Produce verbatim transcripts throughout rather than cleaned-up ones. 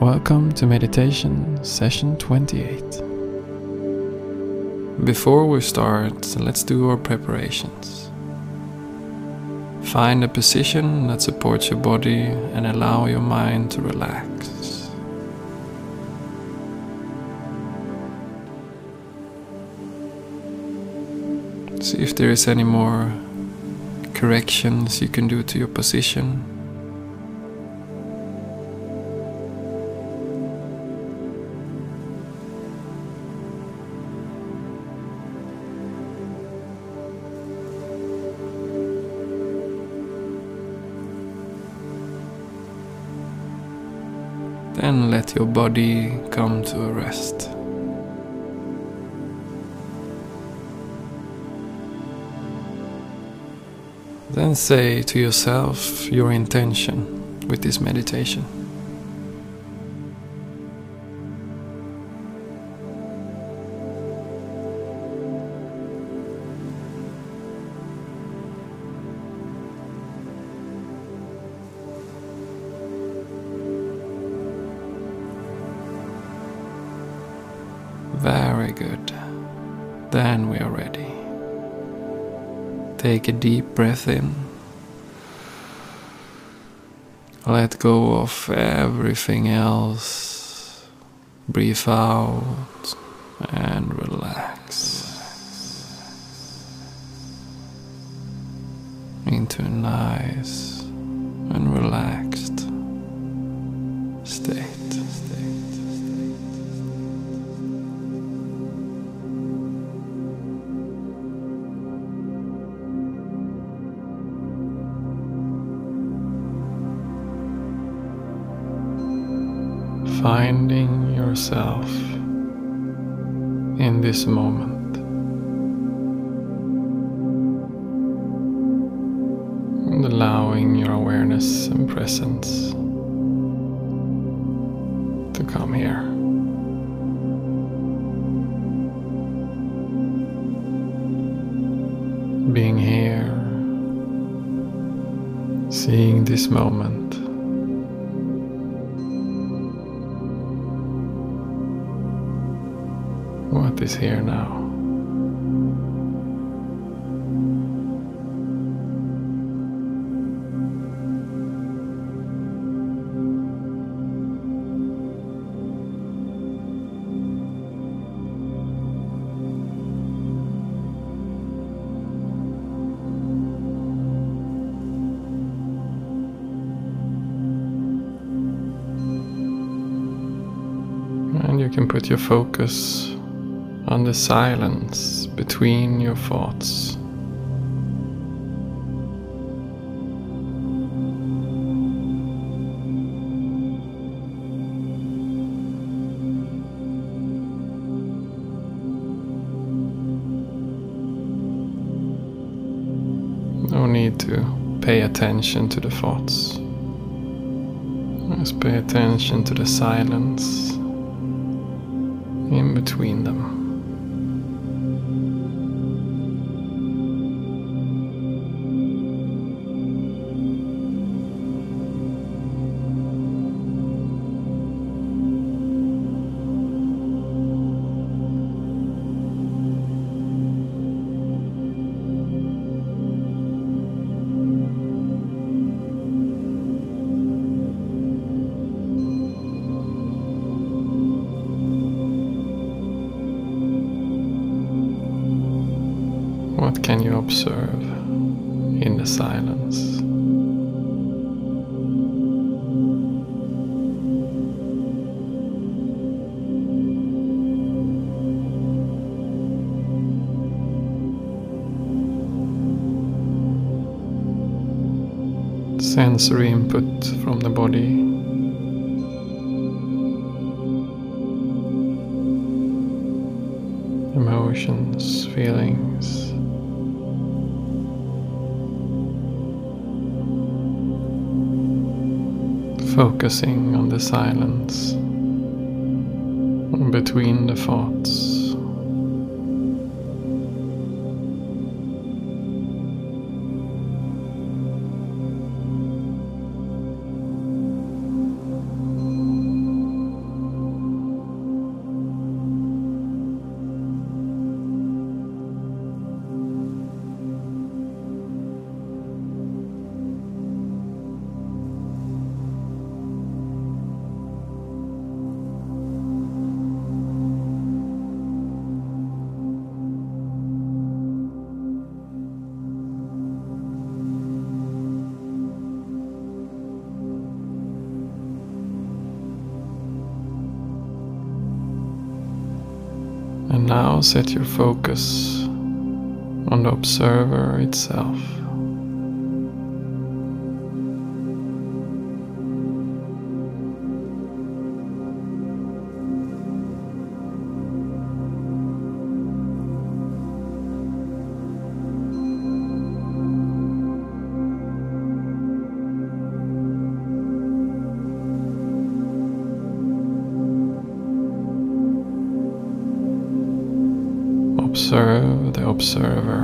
Welcome to meditation session twenty-eight. Before we start, let's do our preparations. Find a position that supports your body and allow your mind to relax. See if there is any more corrections you can do to your position. Then let your body come to a rest. Then say to yourself your intention with this meditation. Very good. Then we are ready. Take a deep breath in. Let go of everything else. Breathe out and relax into a nice and relaxed state. Finding yourself in this moment. And allowing your awareness and presence to come here. Being here, seeing this moment. What is here now? And you can put your focus on the silence between your thoughts. No need to pay attention to the thoughts. Just pay attention to the silence in between them. What can you observe in the silence? Sensory input from the body. Emotions, feelings. Focusing on the silence between the thoughts. And now set your focus on the observer itself. Observe the observer.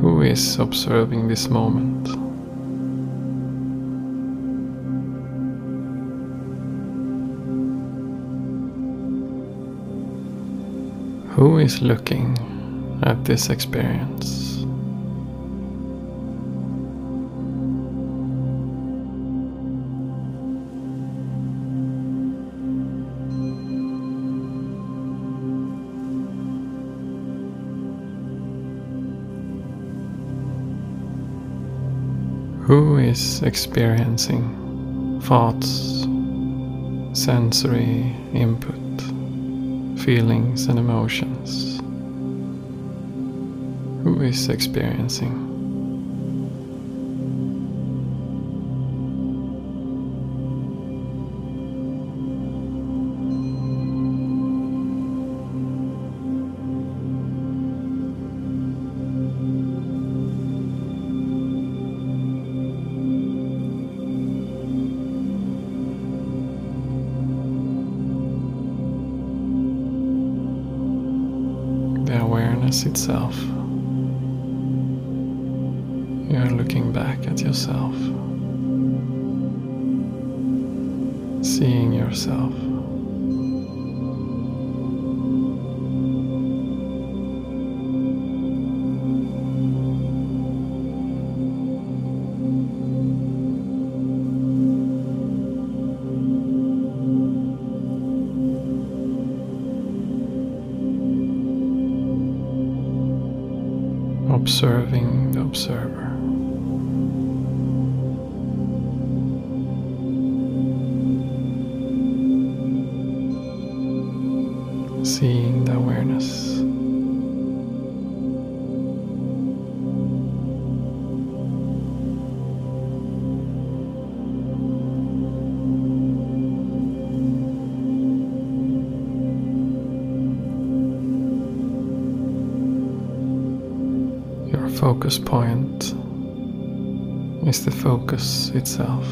Who is observing this moment? Who is looking at this experience? Who is experiencing thoughts, sensory input, feelings and emotions? Who is experiencing? Itself. You are looking back at yourself, seeing yourself. Observing the observer. Seeing the awareness. Focus point is the focus itself.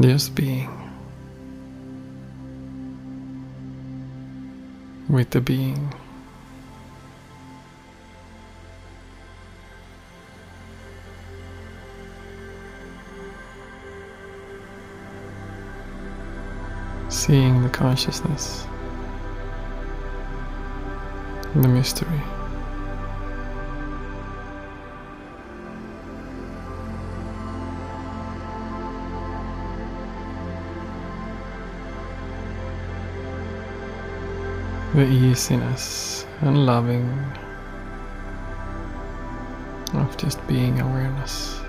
Just being with the being. Seeing the consciousness, the mystery. The easiness and loving of just being awareness.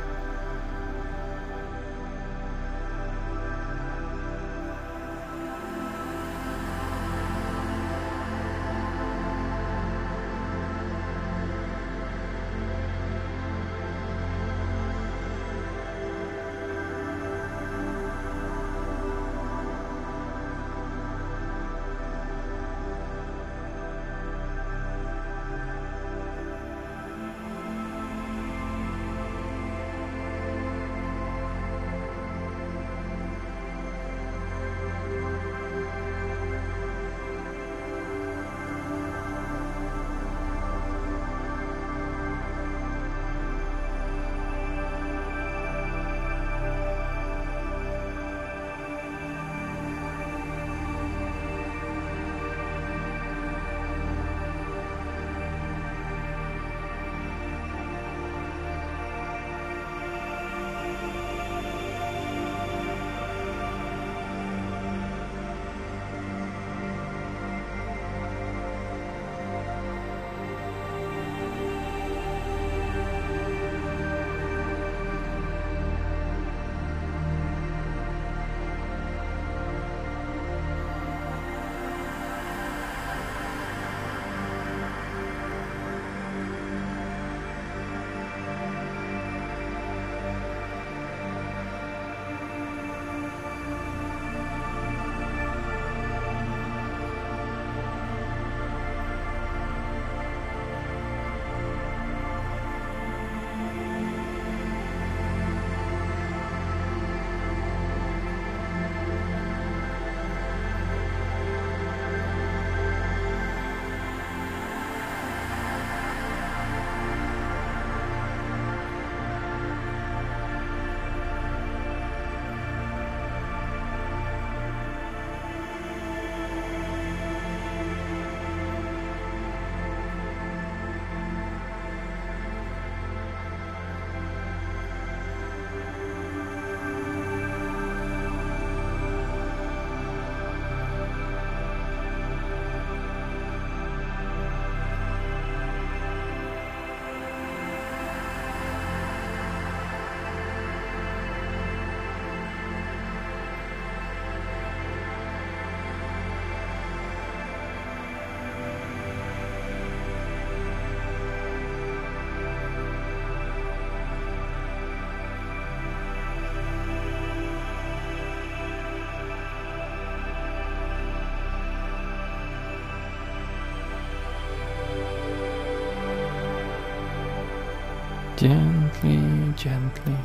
Gently, gently,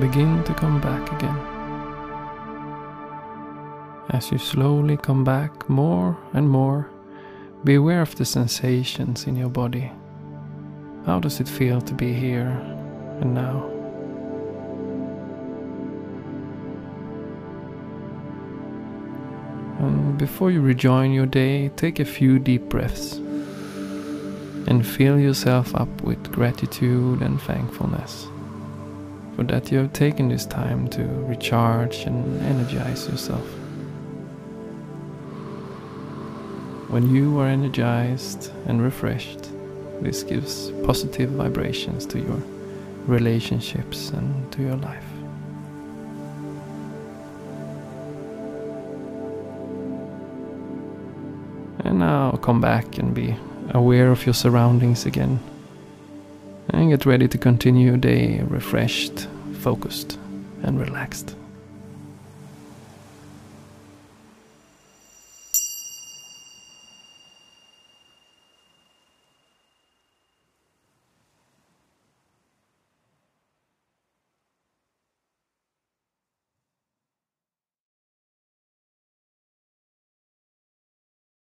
begin to come back again. As you slowly come back more and more, be aware of the sensations in your body. How does it feel to be here and now? And before you rejoin your day, take a few deep breaths and fill yourself up with gratitude and thankfulness for that you have taken this time to recharge and energize yourself. When you are energized and refreshed, this gives positive vibrations to your relationships and to your life. And now come back and be aware of your surroundings again, and get ready to continue your day refreshed, focused, and relaxed.